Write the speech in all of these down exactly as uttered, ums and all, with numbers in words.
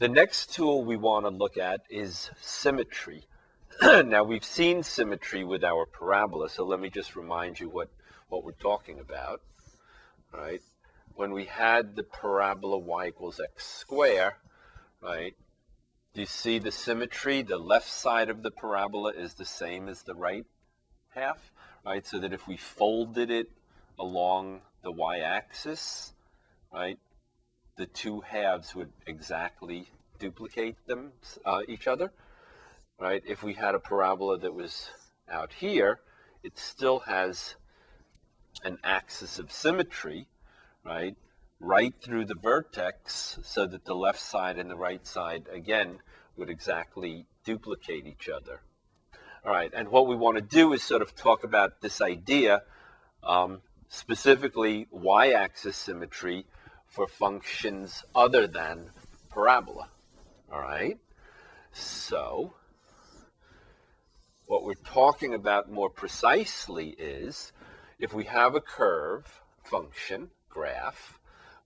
The next tool we want to look at is symmetry. Now, we've seen symmetry with our parabola, so let me just remind you what, what we're talking about. Right? When we had the parabola y equals x squared, right, you see the symmetry. The left side of the parabola is the same as the right half, right? So that if we folded it along the y-axis, right, the two halves would exactly duplicate them, uh, each other, right? If we had a parabola that was out here, it still has an axis of symmetry, right, right through the vertex, so that the left side and the right side, again, would exactly duplicate each other. All right, and what we want to do is sort of talk about this idea, um, specifically y-axis symmetry, for functions other than parabola. All right, so what we're talking about more precisely is if we have a curve function graph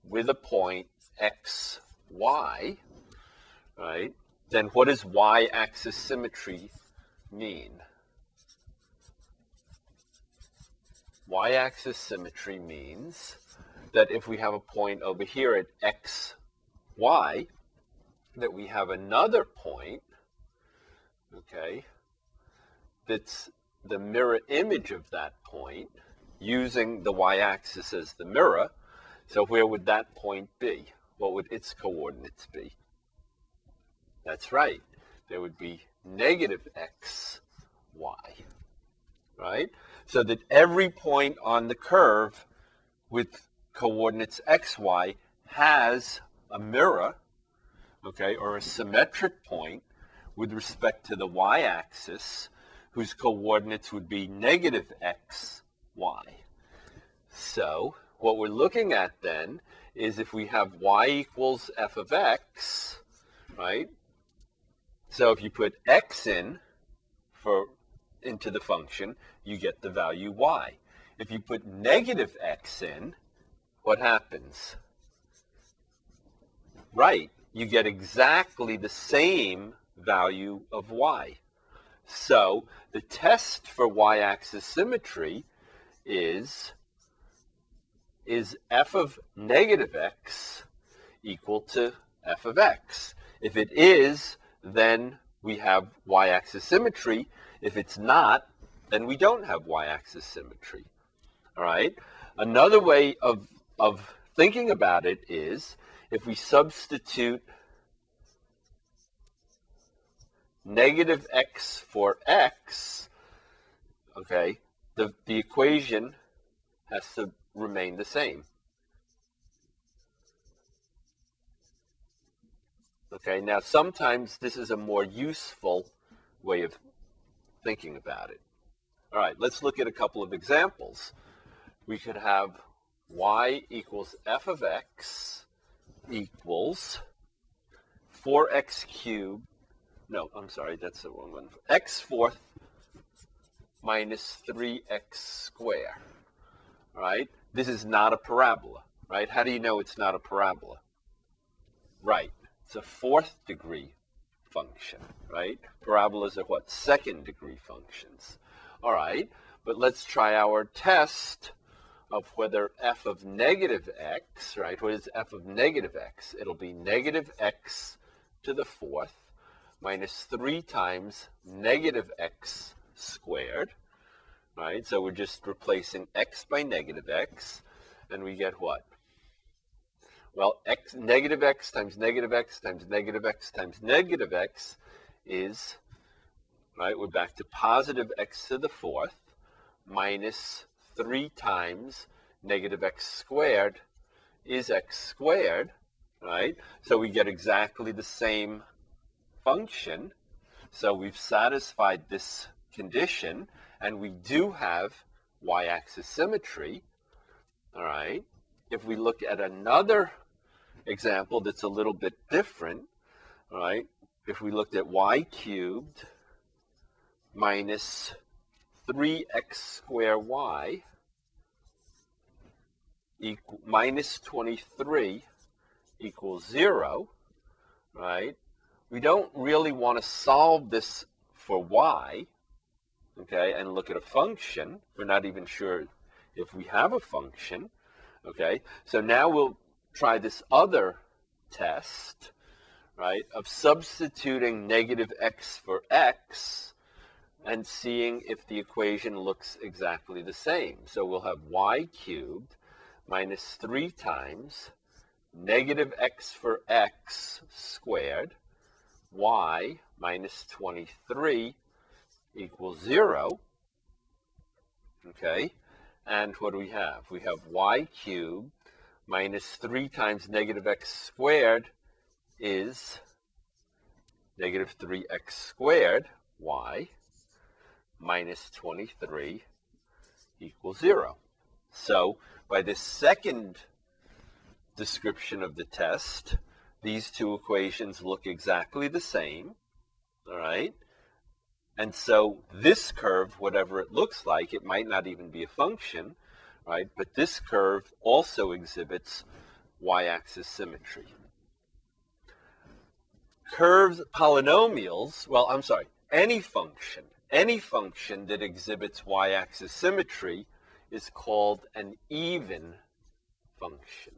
with a point x, y, right, then what does y-axis symmetry mean? Y-axis symmetry means that if we have a point over here at x, y, that we have another point, okay, that's the mirror image of that point using the y-axis as the mirror. So where would that point be? What would its coordinates be? That's right. There would be negative x, y, right? So that every point on the curve with coordinates x, y has a mirror, okay, or a symmetric point with respect to the y-axis, whose coordinates would be negative x, y. So what we're looking at then is if we have y equals f of x, right? So if you put x in for into the function, you get the value y. If you put negative x in, what happens? Right, you get exactly the same value of y. So the test for y-axis symmetry is, is f of negative x equal to f of x? If it is, then we have y-axis symmetry. If it's not, then we don't have y-axis symmetry. All right? Another way of of thinking about it is if we substitute negative x for x, okay, the, the equation has to remain the same. Okay, now sometimes this is a more useful way of thinking about it. All right, let's look at a couple of examples. We could have y equals f of x equals four x cubed. No, I'm sorry, that's the wrong one. X fourth minus three x squared, right? This is not a parabola, right? How do you know it's not a parabola? Right, it's a fourth degree function, right? Parabolas are what? Second degree functions. All right, but let's try our test of whether f of negative x, right? What is f of negative x? It'll be negative x to the fourth minus three times negative x squared, right? So we're just replacing x by negative x, and we get what? Well, x, negative x times negative x times negative x times negative x is, right, we're back to positive x to the fourth minus three times negative x squared is x squared, right? So we get exactly the same function. So we've satisfied this condition, and we do have y-axis symmetry, all right? If we look at another example that's a little bit different, all right? If we looked at y cubed minus three x squared y equal minus twenty-three equals zero, right? We don't really want to solve this for y, okay, and look at a function. We're not even sure if we have a function, okay? So now we'll try this other test, right, of substituting negative x for x and seeing if the equation looks exactly the same. So we'll have y cubed minus three times negative x for x squared, y minus twenty-three equals zero, okay? And what do we have? We have y cubed minus three times negative x squared is negative three x squared, y minus twenty-three equals zero. So by this second description of the test, these two equations look exactly the same, all right? And so this curve, whatever it looks like, it might not even be a function, right? But this curve also exhibits y-axis symmetry. Curves, polynomials, well, I'm sorry, any function, any function that exhibits y-axis symmetry is called an even function.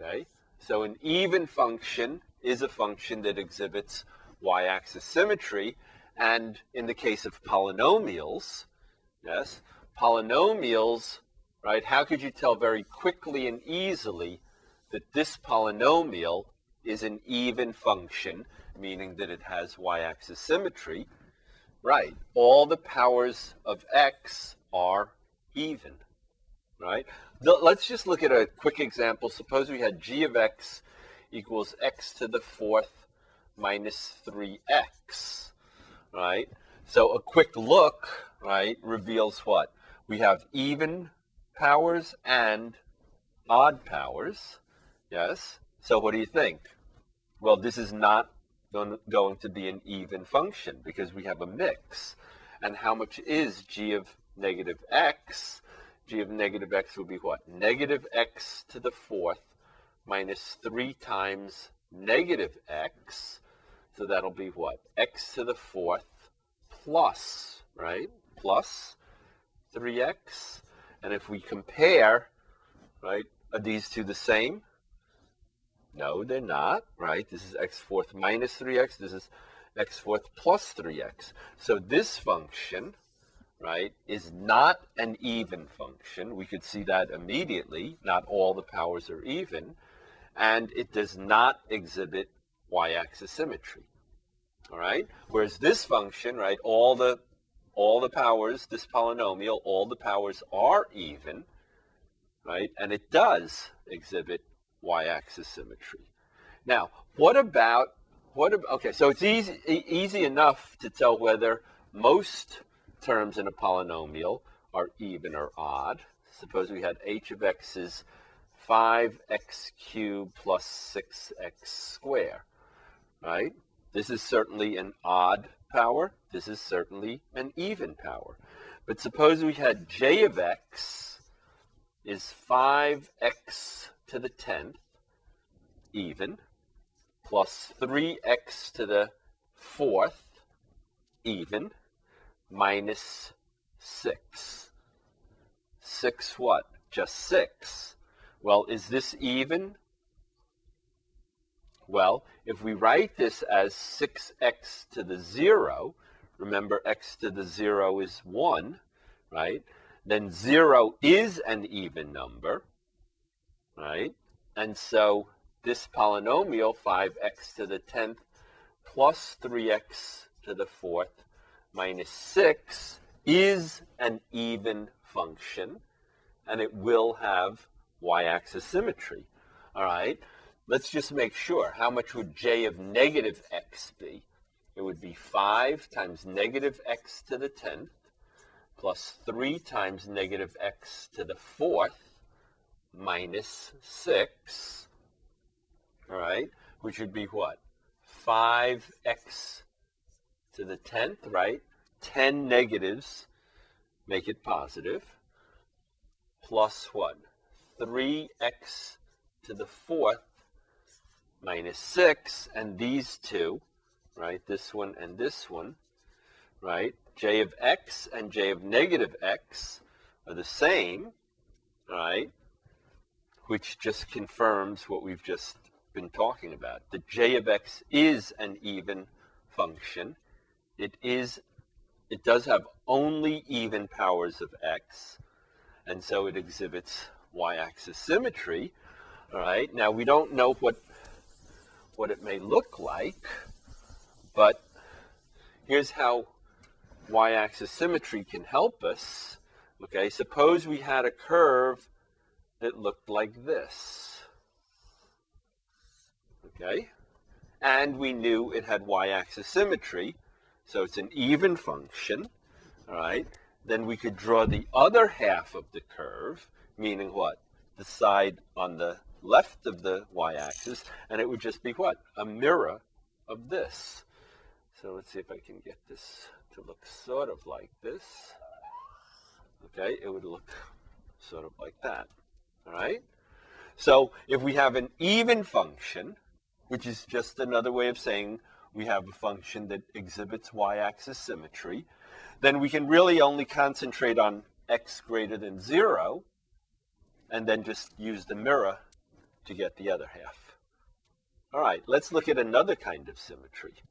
Okay, so an even function is a function that exhibits y-axis symmetry, and in the case of polynomials, yes, polynomials, right, how could you tell very quickly and easily that this polynomial is an even function, meaning that it has y-axis symmetry? Right, all the powers of x are even, right? Let's just look at a quick example. Suppose we had g of x equals x to the fourth minus three x, right? So a quick look, right, reveals what? We have even powers and odd powers, yes? So what do you think? Well, this is not going to be an even function because we have a mix. And how much is g of negative x? G of negative x will be what? Negative x to the fourth minus three times negative x. So that'll be what? X to the fourth plus, right? Plus three x. And if we compare, right, are these two the same? No, they're not, right? This is x fourth minus three x. This is x fourth plus three x. So this function, right, is not an even function. We could see that immediately. Not all the powers are even. And it does not exhibit y-axis symmetry. All right? Whereas this function, right, all the, all the powers, this polynomial, all the powers are even, right? And it does exhibit y-axis symmetry. Now, what about, what ab- okay, so it's easy, easy enough to tell whether most terms in a polynomial are even or odd. Suppose we had h of x is five x cubed plus six x squared, right? This is certainly an odd power. This is certainly an even power. But suppose we had j of x is five x to the tenth, even, plus three x to the fourth, even, minus six. six what? Just six. Well, is this even? Well, if we write this as six x to the zero, remember x to the zero is one, right? Then zero is an even number, right? And so this polynomial, five x to the tenth plus three x to the fourth minus six, is an even function, and it will have y-axis symmetry. All right, let's just make sure. How much would j of negative x be? It would be five times negative x to the tenth plus three times negative x to the fourth minus six, all right, which would be what? five x to the tenth, right? ten negatives make it positive, plus what? three x to the fourth minus six, and these two, right, this one and this one, right, j of x and j of negative x are the same, right, which just confirms what we've just been talking about. The j of x is an even function. It is, it does have only even powers of x, and so it exhibits y-axis symmetry. All right, now we don't know what what it may look like, but here's how y-axis symmetry can help us. Okay, suppose we had a curve that looked like this. Okay, and we knew it had y-axis symmetry, so it's an even function. All right, then we could draw the other half of the curve, meaning what? The side on the left of the y-axis, and it would just be what? A mirror of this. So let's see if I can get this to look sort of like this. Okay, it would look sort of like that. All right, so if we have an even function, which is just another way of saying we have a function that exhibits y-axis symmetry, then we can really only concentrate on x greater than zero, and then just use the mirror to get the other half. All right, let's look at another kind of symmetry.